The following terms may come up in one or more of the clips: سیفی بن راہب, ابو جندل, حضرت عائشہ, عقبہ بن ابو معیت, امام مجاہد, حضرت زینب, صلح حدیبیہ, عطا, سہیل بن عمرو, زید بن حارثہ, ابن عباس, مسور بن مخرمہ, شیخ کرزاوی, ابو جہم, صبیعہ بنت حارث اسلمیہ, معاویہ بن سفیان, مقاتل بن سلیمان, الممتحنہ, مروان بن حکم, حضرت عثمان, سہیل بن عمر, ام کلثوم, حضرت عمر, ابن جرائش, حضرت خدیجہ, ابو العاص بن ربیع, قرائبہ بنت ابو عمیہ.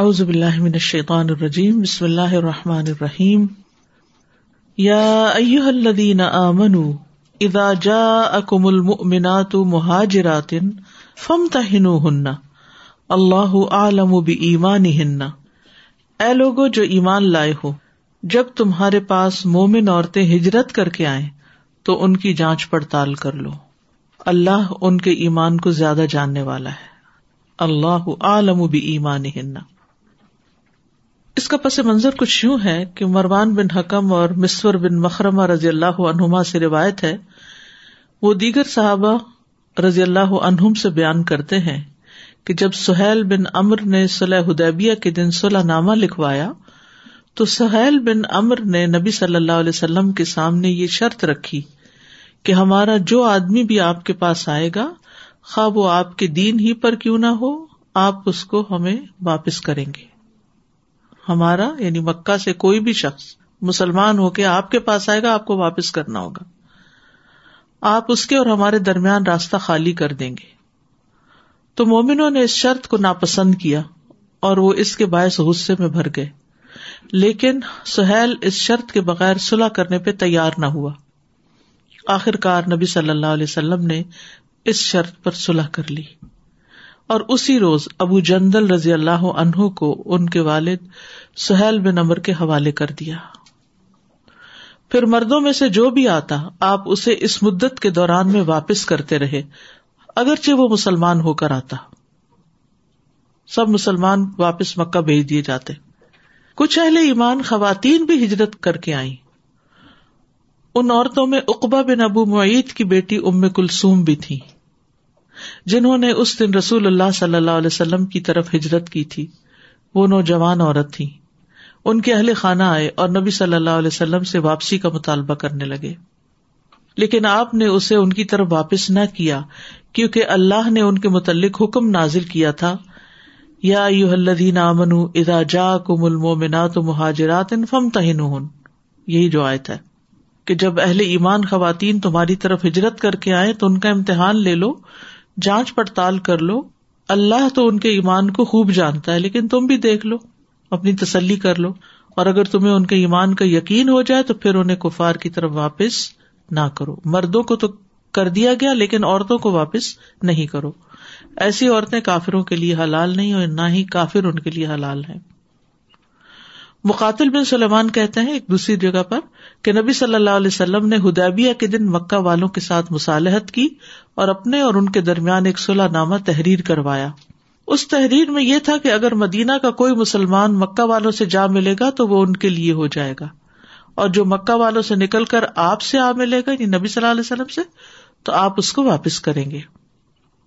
اعوذ باللہ من الشیطان الرجیم، بسم اللہ الرحمن الرحیم۔ یا ایہا الذین آمنوا اذا جاءکم المؤمنات مہاجرات فامتحنوہن اللہ اعلم بایمانہن۔ اے لوگو جو ایمان لائے ہو، جب تمہارے پاس مومن عورتیں ہجرت کر کے آئیں تو ان کی جانچ پڑتال کر لو، اللہ ان کے ایمان کو زیادہ جاننے والا ہے۔ اللہ اعلم بایمانہن۔ اس کا پس منظر کچھ یوں ہے کہ مروان بن حکم اور مسور بن مخرمہ رضی اللہ عنہما سے روایت ہے، وہ دیگر صحابہ رضی اللہ عنہم سے بیان کرتے ہیں کہ جب سہیل بن عمر نے صلح حدیبیہ کے دن صلح نامہ لکھوایا تو سہیل بن عمر نے نبی صلی اللہ علیہ وسلم کے سامنے یہ شرط رکھی کہ ہمارا جو آدمی بھی آپ کے پاس آئے گا، خواہ وہ آپ کے دین ہی پر کیوں نہ ہو، آپ اس کو ہمیں واپس کریں گے۔ ہمارا یعنی مکہ سے کوئی بھی شخص مسلمان ہو کے آپ کے پاس آئے گا، آپ کو واپس کرنا ہوگا، آپ اس کے اور ہمارے درمیان راستہ خالی کر دیں گے۔ تو مومنوں نے اس شرط کو ناپسند کیا اور وہ اس کے باعث غصے میں بھر گئے، لیکن سہیل اس شرط کے بغیر صلح کرنے پہ تیار نہ ہوا۔ آخر کار نبی صلی اللہ علیہ وسلم نے اس شرط پر صلح کر لی، اور اسی روز ابو جندل رضی اللہ عنہ کو ان کے والد سہیل بن عمر کے حوالے کر دیا۔ پھر مردوں میں سے جو بھی آتا آپ اسے اس مدت کے دوران میں واپس کرتے رہے، اگرچہ وہ مسلمان ہو کر آتا۔ سب مسلمان واپس مکہ بھیج دیے جاتے۔ کچھ اہل ایمان خواتین بھی ہجرت کر کے آئیں، ان عورتوں میں عقبہ بن ابو معیت کی بیٹی ام کلثوم بھی تھی، جنہوں نے اس دن رسول اللہ صلی اللہ علیہ وسلم کی طرف ہجرت کی تھی۔ وہ نوجوان عورت تھی، ان کے اہل خانہ آئے اور نبی صلی اللہ علیہ وسلم سے واپسی کا مطالبہ کرنے لگے، لیکن آپ نے اسے ان کی طرف واپس نہ کیا، کیونکہ اللہ نے ان کے متعلق حکم نازل کیا تھا، یا ایھا الذین آمنوا اذا جاءکم المؤمنات مہاجرات فامتحنوہن۔ یہی جو آیت ہے کہ جب اہل ایمان خواتین تمہاری طرف ہجرت کر کے آئے تو ان کا امتحان لے لو، جانچ پڑتال کر لو، اللہ تو ان کے ایمان کو خوب جانتا ہے، لیکن تم بھی دیکھ لو، اپنی تسلی کر لو، اور اگر تمہیں ان کے ایمان کا یقین ہو جائے تو پھر انہیں کفار کی طرف واپس نہ کرو۔ مردوں کو تو کر دیا گیا لیکن عورتوں کو واپس نہیں کرو، ایسی عورتیں کافروں کے لیے حلال نہیں اور نہ ہی کافر ان کے لیے حلال ہیں۔ مقاتل بن سلیمان کہتے ہیں ایک دوسری جگہ پر کہ نبی صلی اللہ علیہ وسلم نے حدیبیہ کے دن مکہ والوں کے ساتھ مصالحت کی اور اپنے اور ان کے درمیان ایک صلح نامہ تحریر کروایا۔ اس تحریر میں یہ تھا کہ اگر مدینہ کا کوئی مسلمان مکہ والوں سے جا ملے گا تو وہ ان کے لیے ہو جائے گا، اور جو مکہ والوں سے نکل کر آپ سے آ ملے گا یعنی نبی صلی اللہ علیہ وسلم سے، تو آپ اس کو واپس کریں گے۔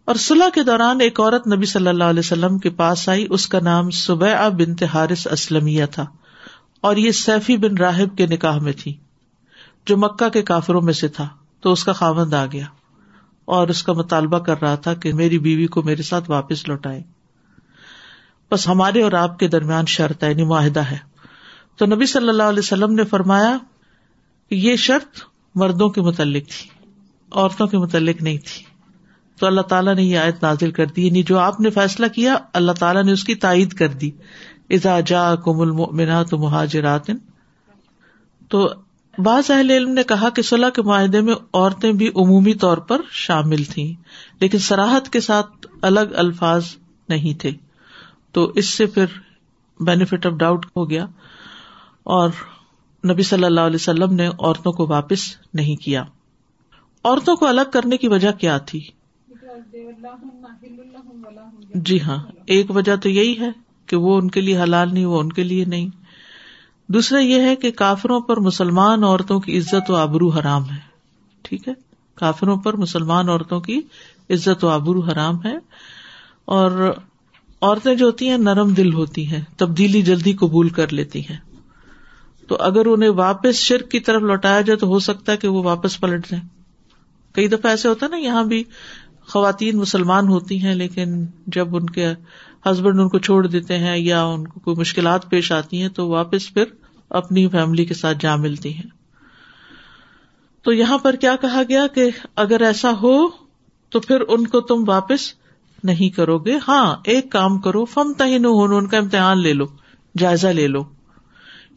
اور صلح کے دوران ایک عورت نبی صلی اللہ علیہ وسلم کے پاس آئی، اس کا نام صبیعہ بنت حارث اسلمیہ تھا، اور یہ سیفی بن راہب کے نکاح میں تھی جو مکہ کے کافروں میں سے تھا۔ تو اس کا خاوند آ گیا اور اس کا مطالبہ کر رہا تھا کہ میری بیوی کو میرے ساتھ واپس لوٹائے، بس ہمارے اور آپ کے درمیان شرط ہے، یعنی معاہدہ ہے۔ تو نبی صلی اللہ علیہ وسلم نے فرمایا کہ یہ شرط مردوں کے متعلق تھی، عورتوں کے متعلق نہیں تھی۔ تو اللہ تعالیٰ نے یہ آیت نازل کر دی، یعنی جو آپ نے فیصلہ کیا اللہ تعالیٰ نے اس کی تائید کر دی، اذا جاءکم المؤمنات مہاجرات۔ تو بعض اہل علم نے کہا کہ صلح کے معاہدے میں عورتیں بھی عمومی طور پر شامل تھیں، لیکن صراحت کے ساتھ الگ الفاظ نہیں تھے، تو اس سے پھر بینیفٹ آف ڈاؤٹ ہو گیا، اور نبی صلی اللہ علیہ وسلم نے عورتوں کو واپس نہیں کیا۔ عورتوں کو الگ کرنے کی وجہ کیا تھی؟ جی ہاں، ایک وجہ تو یہی ہے کہ وہ ان کے لیے حلال نہیں، وہ ان کے لیے نہیں۔ دوسرا یہ ہے کہ کافروں پر مسلمان عورتوں کی عزت و آبرو حرام ہے، ٹھیک ہے، کافروں پر مسلمان عورتوں کی عزت و آبرو حرام ہے، اور عورتیں جو ہوتی ہیں نرم دل ہوتی ہیں، تبدیلی جلدی قبول کر لیتی ہیں، تو اگر انہیں واپس شرک کی طرف لوٹایا جائے تو ہو سکتا ہے کہ وہ واپس پلٹ جائیں۔ کئی دفعہ ایسے ہوتا ہے نا، یہاں بھی خواتین مسلمان ہوتی ہیں لیکن جب ان کے ہسبینڈ ان کو چھوڑ دیتے ہیں یا ان کو کوئی مشکلات پیش آتی ہیں تو واپس پھر اپنی فیملی کے ساتھ جا ملتی ہیں۔ تو یہاں پر کیا کہا گیا کہ اگر ایسا ہو تو پھر ان کو تم واپس نہیں کرو گے. ہاں ایک کام کرو، فامتحنوہن، ان کا امتحان لے لو، جائزہ لے لو.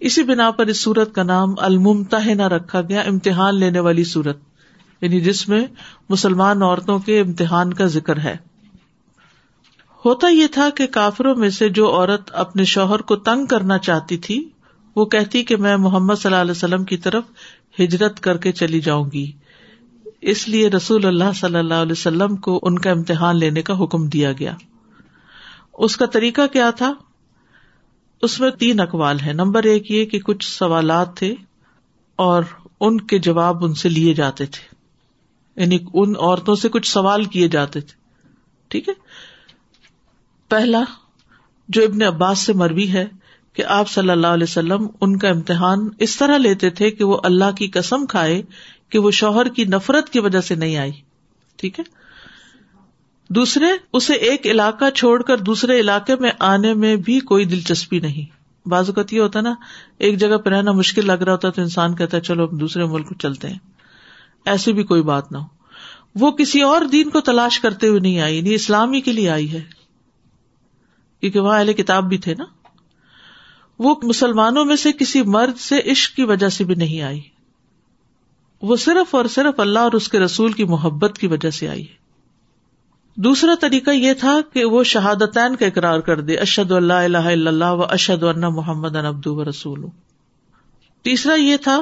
اسی بنا پر اس سورت کا نام الممتحنہ رکھا گیا، امتحان لینے والی سورت، یعنی جس میں مسلمان عورتوں کے امتحان کا ذکر ہے. ہوتا یہ تھا کہ کافروں میں سے جو عورت اپنے شوہر کو تنگ کرنا چاہتی تھی وہ کہتی کہ میں محمد صلی اللہ علیہ وسلم کی طرف ہجرت کر کے چلی جاؤں گی، اس لیے رسول اللہ صلی اللہ علیہ وسلم کو ان کا امتحان لینے کا حکم دیا گیا. اس کا طریقہ کیا تھا؟ اس میں تین اقوال ہیں. نمبر ایک یہ کہ کچھ سوالات تھے اور ان کے جواب ان سے لیے جاتے تھے، یعنی ان عورتوں سے کچھ سوال کیے جاتے تھے. ٹھیک ہے، پہلا جو ابن عباس سے مروی ہے کہ آپ صلی اللہ علیہ وسلم ان کا امتحان اس طرح لیتے تھے کہ وہ اللہ کی قسم کھائے کہ وہ شوہر کی نفرت کی وجہ سے نہیں آئی. ٹھیک ہے. دوسرے، اسے ایک علاقہ چھوڑ کر دوسرے علاقے میں آنے میں بھی کوئی دلچسپی نہیں. بعض اوقات یہ ہوتا نا، ایک جگہ پہ رہنا مشکل لگ رہا ہوتا تو انسان کہتا ہے چلو دوسرے ملک چلتے ہیں، ایسی بھی کوئی بات نہ ہو. وہ کسی اور دین کو تلاش کرتے ہوئے نہیں آئی، نہیں اسلامی کے لیے آئی ہے، کیونکہ وہاں اہل کتاب بھی تھے نا. وہ مسلمانوں میں سے کسی مرد سے عشق کی وجہ سے بھی نہیں آئی، وہ صرف اور صرف اللہ اور اس کے رسول کی محبت کی وجہ سے آئی ہے. دوسرا طریقہ یہ تھا کہ وہ شہادتین کا اقرار کر دے، اشہد ان لا الہ الا اللہ و اشہد ان محمدن عبدہ و رسولہ. تیسرا یہ تھا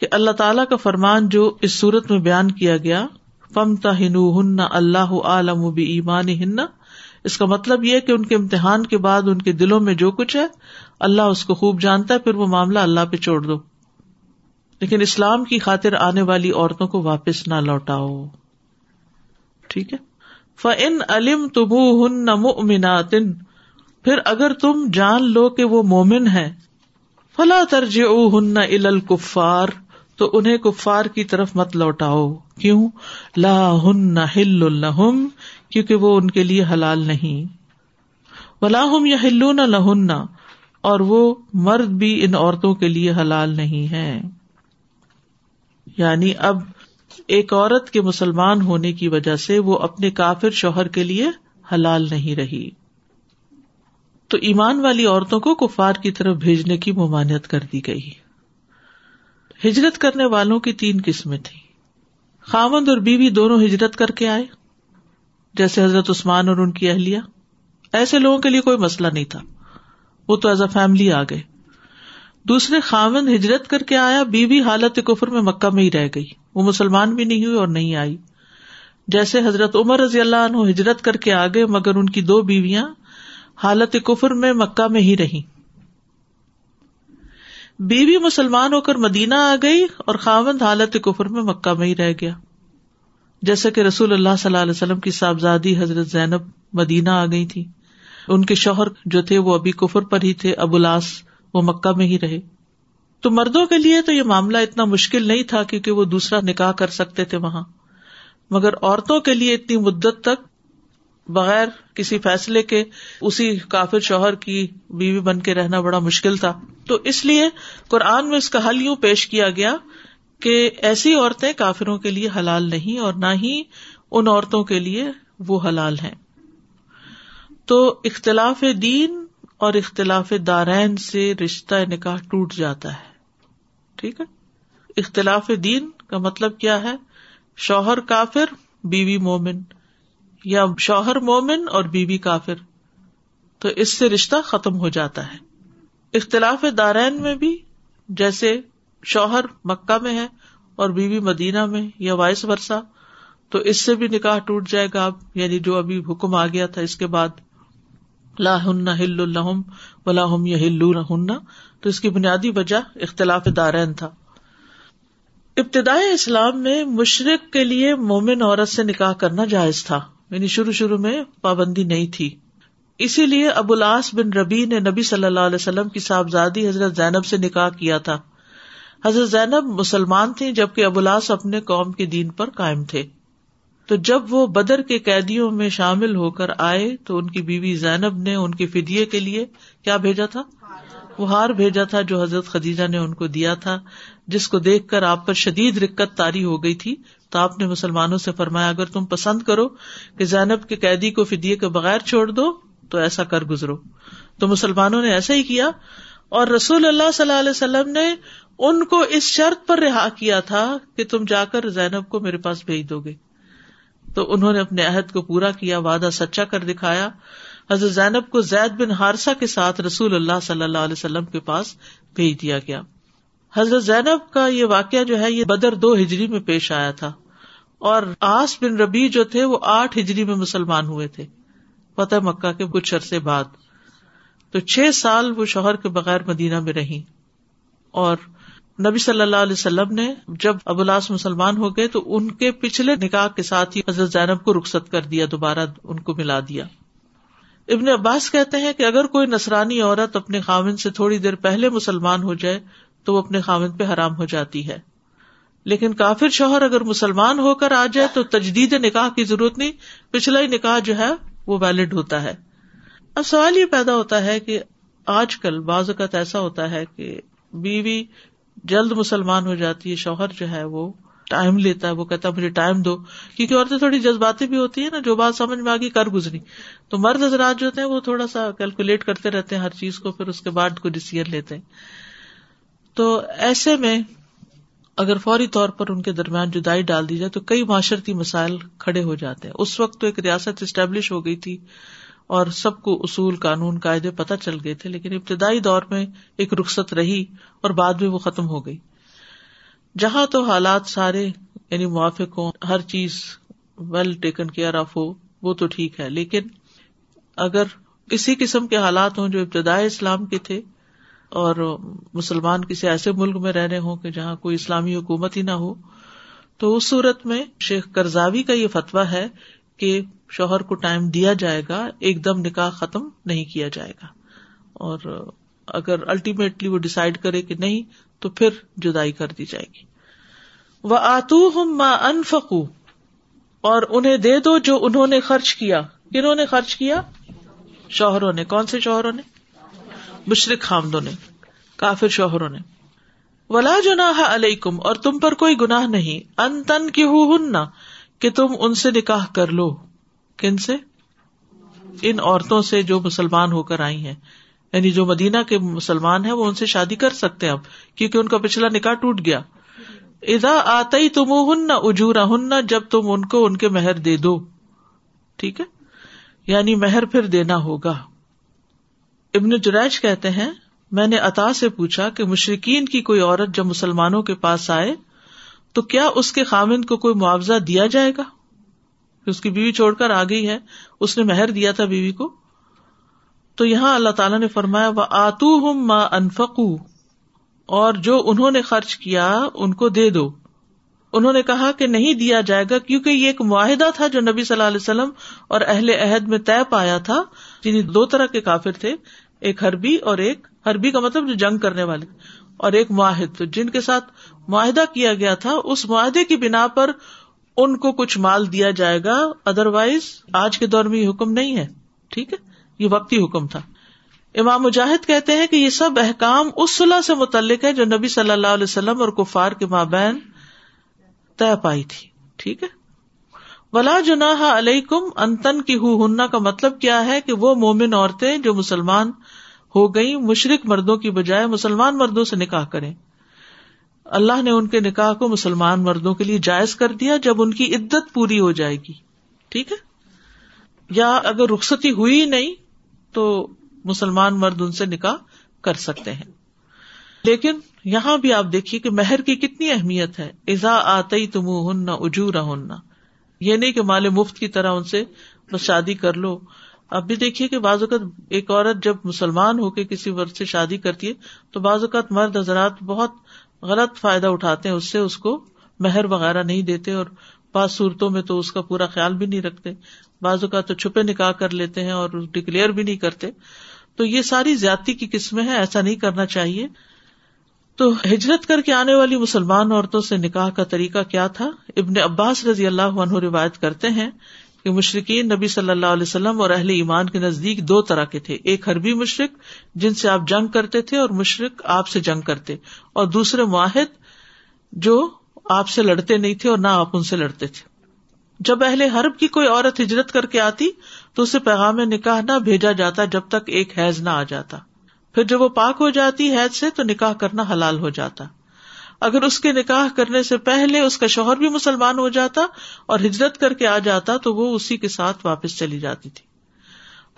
کہ اللہ تعالیٰ کا فرمان جو اس صورت میں بیان کیا گیا، فامتحنوہن اللہ اعلم بایمانہن، اس کا مطلب یہ کہ ان کے امتحان کے بعد ان کے دلوں میں جو کچھ ہے اللہ اس کو خوب جانتا ہے، پھر وہ معاملہ اللہ پہ چھوڑ دو، لیکن اسلام کی خاطر آنے والی عورتوں کو واپس نہ لوٹاؤ. ٹھیک ہے. فَإِنْ عَلِمْتُمُوهُنَّ مُؤْمِنَاتٍ، پھر اگر تم جان لو کہ وہ مومن ہیں، فَلَا تَرْجِعُوهُنَّ إِلَى الْكُفَّارِ، تو انہیں کفار کی طرف مت لوٹاؤ. کیوں؟ لَا هُنَّ حِلٌّ لَهُمْ، کیونکہ وہ ان کے لیے حلال نہیں. وَلَا هُمْ يَحِلُّونَ لَهُنَّ، اور وہ مرد بھی ان عورتوں کے لیے حلال نہیں ہیں. یعنی اب ایک عورت کے مسلمان ہونے کی وجہ سے وہ اپنے کافر شوہر کے لیے حلال نہیں رہی، تو ایمان والی عورتوں کو کفار کی طرف بھیجنے کی ممانعت کر دی گئی. ہجرت کرنے والوں کی تین قسمیں تھیں. خاوند اور بیوی دونوں ہجرت کر کے آئے، جیسے حضرت عثمان اور ان کی اہلیہ، ایسے لوگوں کے لیے کوئی مسئلہ نہیں تھا، وہ تو ایز اے فیملی آ گئے. دوسرے، خاوند ہجرت کر کے آیا، بیوی حالت کفر میں مکہ میں ہی رہ گئی، وہ مسلمان بھی نہیں ہوئی اور نہیں آئی، جیسے حضرت عمر رضی اللہ عنہ ہجرت کر کے آ گئے مگر ان کی دو بیویاں حالت کفر میں مکہ میں ہی رہیں. بیوی مسلمان ہو کر مدینہ آ گئی اور خاوند حالت کفر میں مکہ میں ہی رہ گیا، جیسا کہ رسول اللہ صلی اللہ علیہ وسلم کی صاحبزادی حضرت زینب مدینہ آ گئی تھی، ان کے شوہر جو تھے وہ ابھی کفر پر ہی تھے، ابو العاص، وہ مکہ میں ہی رہے. تو مردوں کے لیے تو یہ معاملہ اتنا مشکل نہیں تھا کیونکہ وہ دوسرا نکاح کر سکتے تھے وہاں، مگر عورتوں کے لیے اتنی مدت تک بغیر کسی فیصلے کے اسی کافر شوہر کی بیوی بن کے رہنا بڑا مشکل تھا. تو اس لیے قرآن میں اس کا حل یوں پیش کیا گیا کہ ایسی عورتیں کافروں کے لیے حلال نہیں، اور نہ ہی ان عورتوں کے لیے وہ حلال ہیں. تو اختلاف دین اور اختلاف دارین سے رشتہ نکاح ٹوٹ جاتا ہے. ٹھیک ہے. اختلاف دین کا مطلب کیا ہے؟ شوہر کافر بیوی مومن، یا شوہر مومن اور بیوی کافر، تو اس سے رشتہ ختم ہو جاتا ہے. اختلاف دارین میں بھی، جیسے شوہر مکہ میں ہے اور بیوی مدینہ میں، یا وائس ورثہ، تو اس سے بھی نکاح ٹوٹ جائے گا، یعنی جو ابھی حکم آ گیا تھا اس کے بعد، لا ہن حل لہم ولا ہم یحلون، تو اس کی بنیادی وجہ اختلاف دارین تھا. ابتدائے اسلام میں مشرک کے لیے مومن عورت سے نکاح کرنا جائز تھا، یعنی شروع میں پابندی نہیں تھی. اسی لیے ابو العاص بن ربیع نے نبی صلی اللہ علیہ وسلم کی صاحبزادی حضرت زینب سے نکاح کیا تھا. حضرت زینب مسلمان تھیں جبکہ ابو العاص اپنے قوم کے دین پر قائم تھے. تو جب وہ بدر کے قیدیوں میں شامل ہو کر آئے تو ان کی بیوی زینب نے ان کے فدیے کے لیے کیا بھیجا تھا؟ وہ ہار بھیجا تھا جو حضرت خدیجہ نے ان کو دیا تھا، جس کو دیکھ کر آپ پر شدید رقت طاری ہو گئی تھی، تو آپ نے مسلمانوں سے فرمایا اگر تم پسند کرو کہ زینب کے قیدی کو فدیے کے بغیر چھوڑ دو تو ایسا کر گزرو. تو مسلمانوں نے ایسا ہی کیا, اور رسول اللہ صلی اللہ علیہ وسلم نے ان کو اس شرط پر رہا کیا تھا کہ تم جا کر زینب کو میرے پاس بھیج دو گے. تو انہوں نے اپنے عہد کو پورا کیا, وعدہ سچا کر دکھایا. حضرت زینب کو زید بن حارثہ کے ساتھ رسول اللہ صلی اللہ علیہ وسلم کے پاس بھیج دیا گیا. حضرت زینب کا یہ واقعہ جو ہے یہ بدر 2 ہجری میں پیش آیا تھا, اور عاص بن ربیع جو تھے وہ 8 ہجری میں مسلمان ہوئے تھے, فتح مکہ کے کچھ عرصے بعد. تو 6 سال وہ شوہر کے بغیر مدینہ میں رہیں, اور نبی صلی اللہ علیہ وسلم نے جب ابو العاص مسلمان ہو گئے تو ان کے پچھلے نکاح کے ساتھ ہی حضرت زینب کو رخصت کر دیا, دوبارہ ان کو ملا دیا. ابن عباس کہتے ہیں کہ اگر کوئی نصرانی عورت اپنے خاوند سے تھوڑی دیر پہلے مسلمان ہو جائے تو وہ اپنے خاوند پہ حرام ہو جاتی ہے, لیکن کافر شوہر اگر مسلمان ہو کر آ جائے تو تجدید نکاح کی ضرورت نہیں, پچھلا ہی نکاح جو ہے وہ ویلڈ ہوتا ہے. اب سوال یہ پیدا ہوتا ہے کہ آج کل بعض اوقات ایسا ہوتا ہے کہ بیوی جلد مسلمان ہو جاتی ہے, شوہر جو ہے وہ ٹائم لیتا ہے, وہ کہتا ہے مجھے ٹائم دو, کیونکہ عورتیں تھوڑی جذباتی بھی ہوتی ہیں نا, جو بات سمجھ میں آگی کر گزری. تو مرد حضرات جو ہوتے ہیں وہ تھوڑا سا کیلکولیٹ کرتے رہتے ہیں ہر چیز کو, پھر اس کے بعد کوئی ڈیسیژن لیتے ہیں. تو ایسے میں اگر فوری طور پر ان کے درمیان جدائی ڈال دی جائے تو کئی معاشرتی مسائل کھڑے ہو جاتے ہیں. اس وقت تو ایک ریاست اسٹیبلش ہو گئی تھی اور سب کو اصول قانون قاعدے پتہ چل گئے تھے, لیکن ابتدائی دور میں ایک رخصت رہی اور بعد میں وہ ختم ہو گئی. جہاں تو حالات سارے یعنی موافق ہوں, ہر چیز ویل ٹیکن کیئر آف ہو, وہ تو ٹھیک ہے, لیکن اگر اسی قسم کے حالات ہوں جو ابتدائی اسلام کے تھے, اور مسلمان کسی ایسے ملک میں رہنے ہوں کہ جہاں کوئی اسلامی حکومت ہی نہ ہو, تو اس صورت میں شیخ کرزاوی کا یہ فتویٰ ہے کہ شوہر کو ٹائم دیا جائے گا, ایک دم نکاح ختم نہیں کیا جائے گا, اور اگر الٹیمیٹلی وہ ڈیسائیڈ کرے کہ نہیں تو پھر جدائی کر دی جائے گی. وَآتُوهُم مَا أَنفَقُوا, اور انہیں دے دو جو انہوں نے خرچ کیا. کنہوں نے خرچ کیا؟ شوہروں نے. کون سے شوہروں نے؟ مشرک خامدوں نے, کافر شوہروں نے. وَلَا جُنَاحَ عَلَيْكُمْ, اور تم پر کوئی گناہ نہیں, أَن تَنكِحوهن, کہ تم ان سے نکاح کر لو. کن سے؟ ان عورتوں سے جو مسلمان ہو کر آئی ہیں, یعنی جو مدینہ کے مسلمان ہیں وہ ان سے شادی کر سکتے ہیں اب, کیونکہ ان کا پچھلا نکاح ٹوٹ گیا. اذا آتیتموہن اجورہن, جب تم ان کو ان کے مہر دے دو. ٹھیک ہے, یعنی مہر پھر دینا ہوگا. ابن جرائش کہتے ہیں میں نے عطا سے پوچھا کہ مشرکین کی کوئی عورت جب مسلمانوں کے پاس آئے تو کیا اس کے خامند کو کوئی معاوضہ دیا جائے گا؟ اس کی بیوی چھوڑ کر آ گئی ہے, اس نے مہر دیا تھا بیوی کو. تو یہاں اللہ تعالیٰ نے فرمایا وَآتُوهُم مَا أَنفَقُوا, اور جو انہوں نے خرچ کیا ان کو دے دو. انہوں نے کہا کہ نہیں دیا جائے گا, کیونکہ یہ ایک معاہدہ تھا جو نبی صلی اللہ علیہ وسلم اور اہل عہد میں طے پایا تھا. یعنی 2 طرح کے کافر تھے, ایک حربی اور ایک, حربی کا مطلب جو جنگ کرنے والے, اور ایک معاہد. تو جن کے ساتھ معاہدہ کیا گیا تھا اس معاہدے کی بنا پر ان کو کچھ مال دیا جائے گا, ادروائز آج کے دور میں یہ حکم نہیں ہے. ٹھیک ہے, یہ وقتی حکم تھا. امام مجاہد کہتے ہیں کہ یہ سب احکام اس صلح سے متعلق ہے جو نبی صلی اللہ علیہ وسلم اور کفار کے مابین طے پائی تھی. ٹھیک ہے, ولا جناح علیکم ان تنکحوہن کا مطلب کیا ہے کہ وہ مومن عورتیں جو مسلمان ہو گئی مشرک مردوں کی بجائے مسلمان مردوں سے نکاح کریں. اللہ نے ان کے نکاح کو مسلمان مردوں کے لیے جائز کر دیا جب ان کی عدت پوری ہو جائے گی. ٹھیک ہے, یا اگر رخصتی ہوئی نہیں تو مسلمان مرد ان سے نکاح کر سکتے ہیں. لیکن یہاں بھی آپ دیکھیے کہ مہر کی کتنی اہمیت ہے. اذا آتیتموہن اجورہن, یہ نہیں کہ مال مفت کی طرح ان سے بس شادی کر لو. اب بھی دیکھیے کہ بعض اوقات ایک عورت جب مسلمان ہو کے کسی مرد سے شادی کرتی ہے تو بعض اوقات مرد حضرات بہت غلط فائدہ اٹھاتے ہیں اس سے, اس کو مہر وغیرہ نہیں دیتے, اور بعض صورتوں میں تو اس کا پورا خیال بھی نہیں رکھتے, بعض اوقات تو چھپے نکاح کر لیتے ہیں اور ڈکلیئر بھی نہیں کرتے. تو یہ ساری زیادتی کی قسمیں ہیں, ایسا نہیں کرنا چاہیے. تو ہجرت کر کے آنے والی مسلمان عورتوں سے نکاح کا طریقہ کیا تھا؟ ابن عباس رضی اللہ عنہ روایت کرتے ہیں کہ مشرکین نبی صلی اللہ علیہ وسلم اور اہل ایمان کے نزدیک 2 طرح کے تھے, ایک حربی مشرک جن سے آپ جنگ کرتے تھے اور مشرک آپ سے جنگ کرتے, اور دوسرے معاہد جو آپ سے لڑتے نہیں تھے اور نہ آپ ان سے لڑتے تھے. جب اہل حرب کی کوئی عورت ہجرت کر کے آتی تو اسے پیغام نکاح نہ بھیجا جاتا جب تک ایک حیض نہ آ جاتا. پھر جب وہ پاک ہو جاتی حیض سے تو نکاح کرنا حلال ہو جاتا. اگر اس کے نکاح کرنے سے پہلے اس کا شوہر بھی مسلمان ہو جاتا اور ہجرت کر کے آ جاتا تو وہ اسی کے ساتھ واپس چلی جاتی تھی.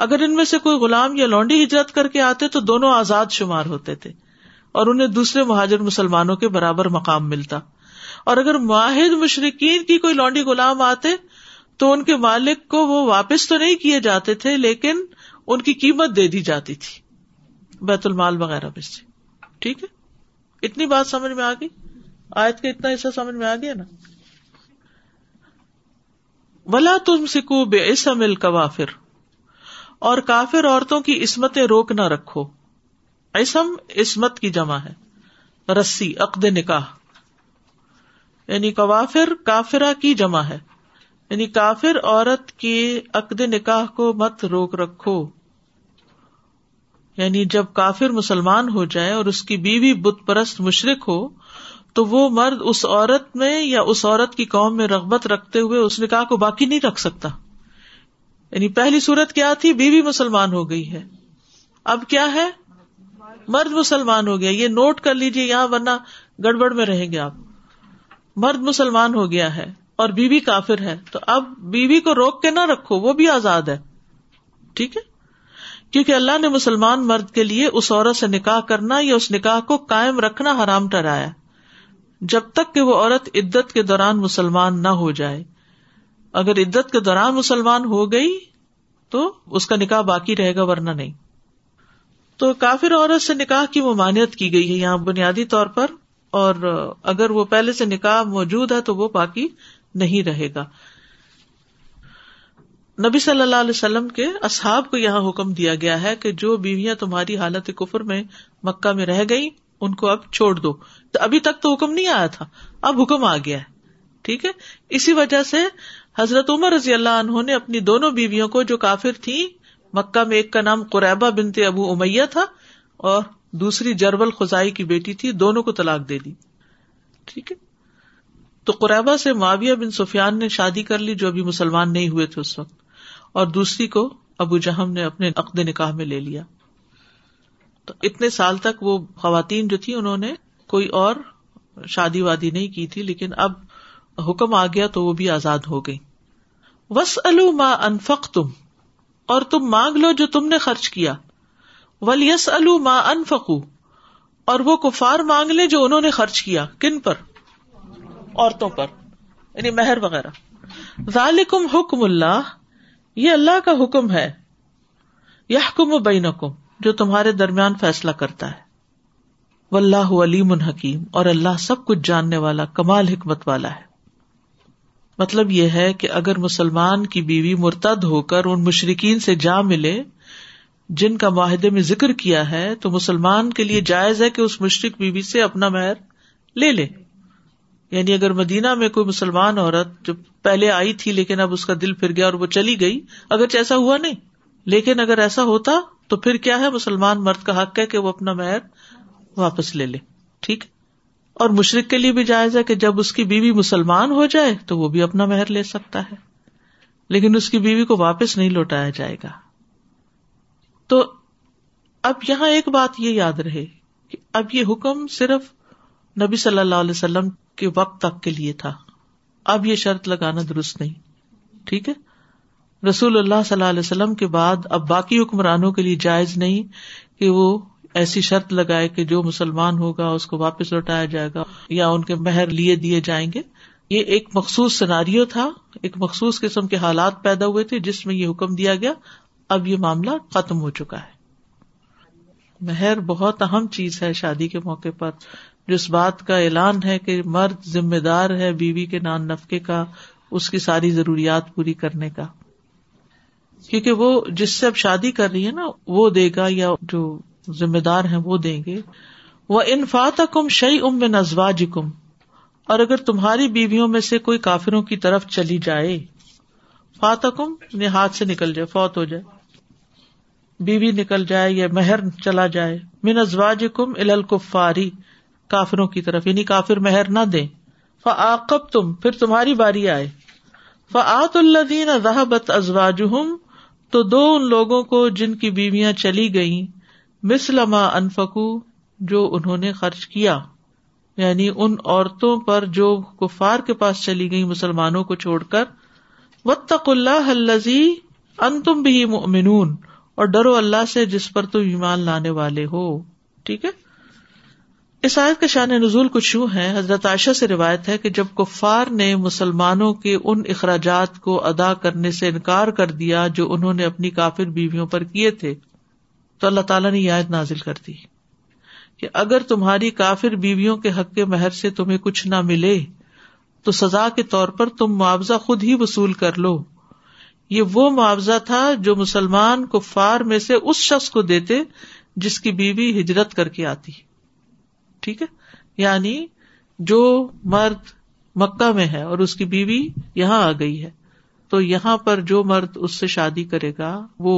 اگر ان میں سے کوئی غلام یا لونڈی ہجرت کر کے آتے تو دونوں آزاد شمار ہوتے تھے اور انہیں دوسرے مہاجر مسلمانوں کے برابر مقام ملتا. اور اگر معاہد مشرکین کی کوئی لونڈی غلام آتے تو ان کے مالک کو وہ واپس تو نہیں کیے جاتے تھے لیکن ان کی قیمت دے دی جاتی تھی بیت المال وغیرہ میں سے. ٹھیک ہے, اتنی بات سمجھ میں آ گئی, آیت کا اتنا حصہ سمجھ میں آ گیا نا. ولا تمسکوا بعصم الکوافر, اور کافر عورتوں کی عصمتیں روک نہ رکھو. عصم عصمت کی جمع ہے رسی, عقد نکاح, یعنی کوافر کافرہ کی جمع ہے, یعنی کافر عورت کے عقد نکاح کو مت روک رکھو. یعنی جب کافر مسلمان ہو جائے اور اس کی بیوی بت پرست مشرک ہو تو وہ مرد اس عورت میں یا اس عورت کی قوم میں رغبت رکھتے ہوئے اس نکاح کو باقی نہیں رکھ سکتا. یعنی پہلی صورت کیا تھی, بیوی مسلمان ہو گئی ہے, اب کیا ہے, مرد مسلمان ہو گیا. یہ نوٹ کر لیجئے یہاں ورنہ گڑبڑ میں رہیں گے آپ. مرد مسلمان ہو گیا ہے اور بیوی کافر ہے تو اب بیوی کو روک کے نہ رکھو, وہ بھی آزاد ہے. ٹھیک ہے, کیونکہ اللہ نے مسلمان مرد کے لیے اس عورت سے نکاح کرنا یا اس نکاح کو قائم رکھنا حرام ٹھہرایا جب تک کہ وہ عورت عدت کے دوران مسلمان نہ ہو جائے. اگر عدت کے دوران مسلمان ہو گئی تو اس کا نکاح باقی رہے گا ورنہ نہیں. تو کافر عورت سے نکاح کی ممانعت کی گئی ہے یہاں بنیادی طور پر, اور اگر وہ پہلے سے نکاح موجود ہے تو وہ باقی نہیں رہے گا. نبی صلی اللہ علیہ وسلم کے اصحاب کو یہاں حکم دیا گیا ہے کہ جو بیویاں تمہاری حالت کفر میں مکہ میں رہ گئی ان کو اب چھوڑ دو. تو ابھی تک تو حکم نہیں آیا تھا, اب حکم آ گیا ہے. ٹھیک ہے, اسی وجہ سے حضرت عمر رضی اللہ عنہ نے اپنی دونوں بیویوں کو جو کافر تھیں, مکہ میں ایک کا نام قرائبہ بنت ابو عمیہ تھا اور دوسری جربل خزائی کی بیٹی تھی, دونوں کو طلاق دے دی. ٹھیک ہے, تو قرائبہ سے معاویہ بن سفیان نے شادی کر لی جو ابھی مسلمان نہیں ہوئے تھے اس وقت, اور دوسری کو ابو جہم نے اپنے عقد نکاح میں لے لیا. تو اتنے سال تک وہ خواتین جو تھی انہوں نے کوئی اور شادی وادی نہیں کی تھی, لیکن اب حکم آ گیا تو وہ بھی آزاد ہو گئی. وَاسْأَلُوا مَا أَنْفَقْتُمْ, اور تم مانگ لو جو تم نے خرچ کیا. وَلْيَسْأَلُوا مَا أَنْفَقُوا, اور وہ کفار مانگ لیں جو انہوں نے خرچ کیا. کن پر؟ عورتوں پر, یعنی مہر وغیرہ. ذَلِكُمْ حُکْمُ اللَّهِ, یہ اللہ کا حکم ہے. یحکم بینکم, جو تمہارے درمیان فیصلہ کرتا ہے. واللہ علیم حکیم, اور اللہ سب کچھ جاننے والا کمال حکمت والا ہے. مطلب یہ ہے کہ اگر مسلمان کی بیوی مرتد ہو کر ان مشرکین سے جا ملے جن کا معاہدے میں ذکر کیا ہے تو مسلمان کے لیے جائز ہے کہ اس مشرک بیوی سے اپنا مہر لے لے. یعنی اگر مدینہ میں کوئی مسلمان عورت جو پہلے آئی تھی لیکن اب اس کا دل پھر گیا اور وہ چلی گئی, اگرچہ ایسا ہوا نہیں, لیکن اگر ایسا ہوتا تو پھر کیا ہے, مسلمان مرد کا حق ہے کہ وہ اپنا مہر واپس لے لے. ٹھیک, اور مشرک کے لیے بھی جائز ہے کہ جب اس کی بیوی مسلمان ہو جائے تو وہ بھی اپنا مہر لے سکتا ہے, لیکن اس کی بیوی کو واپس نہیں لوٹایا جائے گا. تو اب یہاں ایک بات یہ یاد رہے کہ اب یہ حکم صرف نبی صلی اللہ علیہ وسلم کے وقت تک کے لیے تھا. اب یہ شرط لگانا درست نہیں. ٹھیک ہے, رسول اللہ صلی اللہ علیہ وسلم کے بعد اب باقی حکمرانوں کے لیے جائز نہیں کہ وہ ایسی شرط لگائے کہ جو مسلمان ہوگا اس کو واپس لوٹایا جائے گا یا ان کے مہر لیے دیے جائیں گے. یہ ایک مخصوص سیناریو تھا, ایک مخصوص قسم کے حالات پیدا ہوئے تھے جس میں یہ حکم دیا گیا. اب یہ معاملہ ختم ہو چکا ہے. مہر بہت اہم چیز ہے شادی کے موقع پر, جس بات کا اعلان ہے کہ مرد ذمہ دار ہے بیوی کے نان نفقے کا, اس کی ساری ضروریات پوری کرنے کا, کیونکہ وہ جس سے اب شادی کر رہی ہے نا وہ دے گا یا جو ذمہ دار ہیں وہ دیں گے. وَإِنْ فَاتَكُمْ شَيْءٌ مِّنْ أَزْوَاجِكُمْ, اور اگر تمہاری بیویوں میں سے کوئی کافروں کی طرف چلی جائے, فاتکم یعنی ہاتھ سے نکل جائے, فوت ہو جائے, بیوی نکل جائے یا مہر چلا جائے, مِنْ أَزْوَاجِكُمْ إِلَى الْكُفَّارِ, کافروں کی طرف, یعنی کافر مہر نہ دیں, فَعَاقَبْتُمْ، پھر تمہاری باری آئے، فَآتُوا الَّذِينَ ذَهَبَتْ أَزْوَاجُهُمْ، تو دو ان لوگوں کو جن کی بیویاں چلی گئیں، مِثْلَ مَا أَنْفَقُوا، جو انہوں نے خرچ کیا، یعنی ان عورتوں پر جو کفار کے پاس چلی گئیں مسلمانوں کو چھوڑ کر، وَاتَّقُوا اللَّهَ الَّذِي أَنْتُمْ بِهِ مُؤْمِنُونَ، اور ڈرو اللہ سے جس پر تم ایمان لانے والے ہو. ٹھیک ہے، اس آیت کا شان نزول کچھ یوں ہے. حضرت عائشہ سے روایت ہے کہ جب کفار نے مسلمانوں کے ان اخراجات کو ادا کرنے سے انکار کر دیا جو انہوں نے اپنی کافر بیویوں پر کیے تھے، تو اللہ تعالیٰ نے یہ آیت نازل کر دی کہ اگر تمہاری کافر بیویوں کے حق کے مہر سے تمہیں کچھ نہ ملے تو سزا کے طور پر تم معاوضہ خود ہی وصول کر لو. یہ وہ معاوضہ تھا جو مسلمان کفار میں سے اس شخص کو دیتے جس کی بیوی ہجرت کر کے آتی. ٹھیک ہے، یعنی جو مرد مکہ میں ہے اور اس کی بیوی یہاں آ گئی ہے، تو یہاں پر جو مرد اس سے شادی کرے گا وہ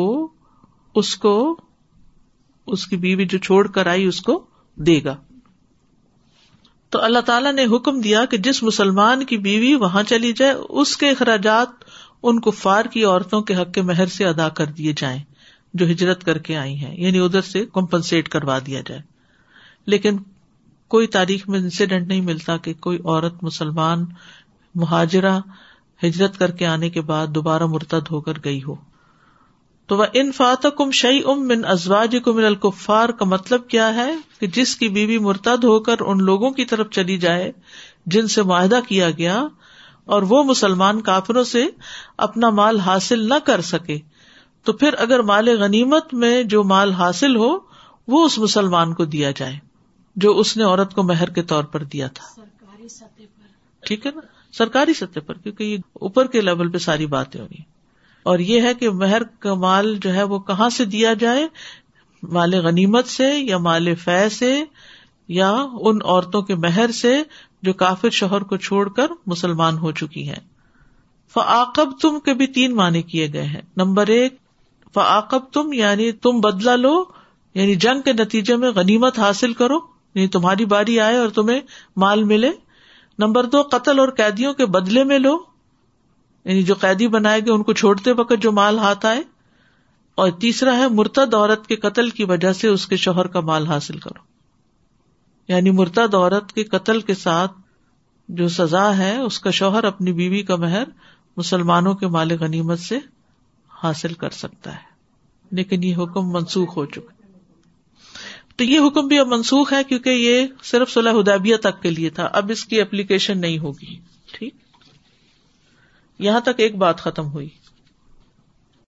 اس کو، اس کی بیوی جو چھوڑ کر آئی اس کو دے گا. تو اللہ تعالیٰ نے حکم دیا کہ جس مسلمان کی بیوی وہاں چلی جائے اس کے اخراجات ان کفار کی عورتوں کے حق کے مہر سے ادا کر دیے جائیں جو ہجرت کر کے آئی ہیں، یعنی ادھر سے کمپنسیٹ کروا دیا جائے. لیکن کوئی تاریخ میں انسیڈنٹ نہیں ملتا کہ کوئی عورت مسلمان مہاجرہ ہجرت کر کے آنے کے بعد دوبارہ مرتد ہو کر گئی ہو. تو وَإِنْ فَاتَكُمْ شَيْءٌ مِّنْ أَزْوَاجِكُمْ مِنَ الْكُفَّارِ کا مطلب کیا ہے؟ کہ جس کی بیوی مرتد ہو کر ان لوگوں کی طرف چلی جائے جن سے معاہدہ کیا گیا اور وہ مسلمان کافروں سے اپنا مال حاصل نہ کر سکے، تو پھر اگر مال غنیمت میں جو مال حاصل ہو وہ اس مسلمان کو دیا جائے جو اس نے عورت کو مہر کے طور پر دیا تھا. سرکاری سطح پر، ٹھیک ہے نا، سرکاری سطح پر، کیونکہ یہ اوپر کے لیول پہ ساری باتیں ہو رہی ہیں. اور یہ ہے کہ مہر کا مال جو ہے وہ کہاں سے دیا جائے، مال غنیمت سے یا مال فے سے یا ان عورتوں کے مہر سے جو کافر شوہر کو چھوڑ کر مسلمان ہو چکی ہیں. فَعَاقَبْتُمْ کے بھی تین معنی کیے گئے ہیں. نمبر ایک، فَعَاقَبْتُمْ یعنی تم بدلہ لو، یعنی جنگ کے نتیجے میں غنیمت حاصل کرو، یعنی تمہاری باری آئے اور تمہیں مال ملے. نمبر دو، قتل اور قیدیوں کے بدلے میں لو، یعنی جو قیدی بنائے گئے ان کو چھوڑتے وقت جو مال ہاتھ آئے. اور تیسرا ہے مرتد عورت کے قتل کی وجہ سے اس کے شوہر کا مال حاصل کرو، یعنی مرتد عورت کے قتل کے ساتھ جو سزا ہے اس کا شوہر اپنی بیوی کا مہر مسلمانوں کے مال غنیمت سے حاصل کر سکتا ہے. لیکن یہ حکم منسوخ ہو چکا، تو یہ حکم بھی اب منسوخ ہے کیونکہ یہ صرف صلح حدیبیہ تک کے لیے تھا، اب اس کی اپلیکیشن نہیں ہوگی. ٹھیک، یہاں تک ایک بات ختم ہوئی.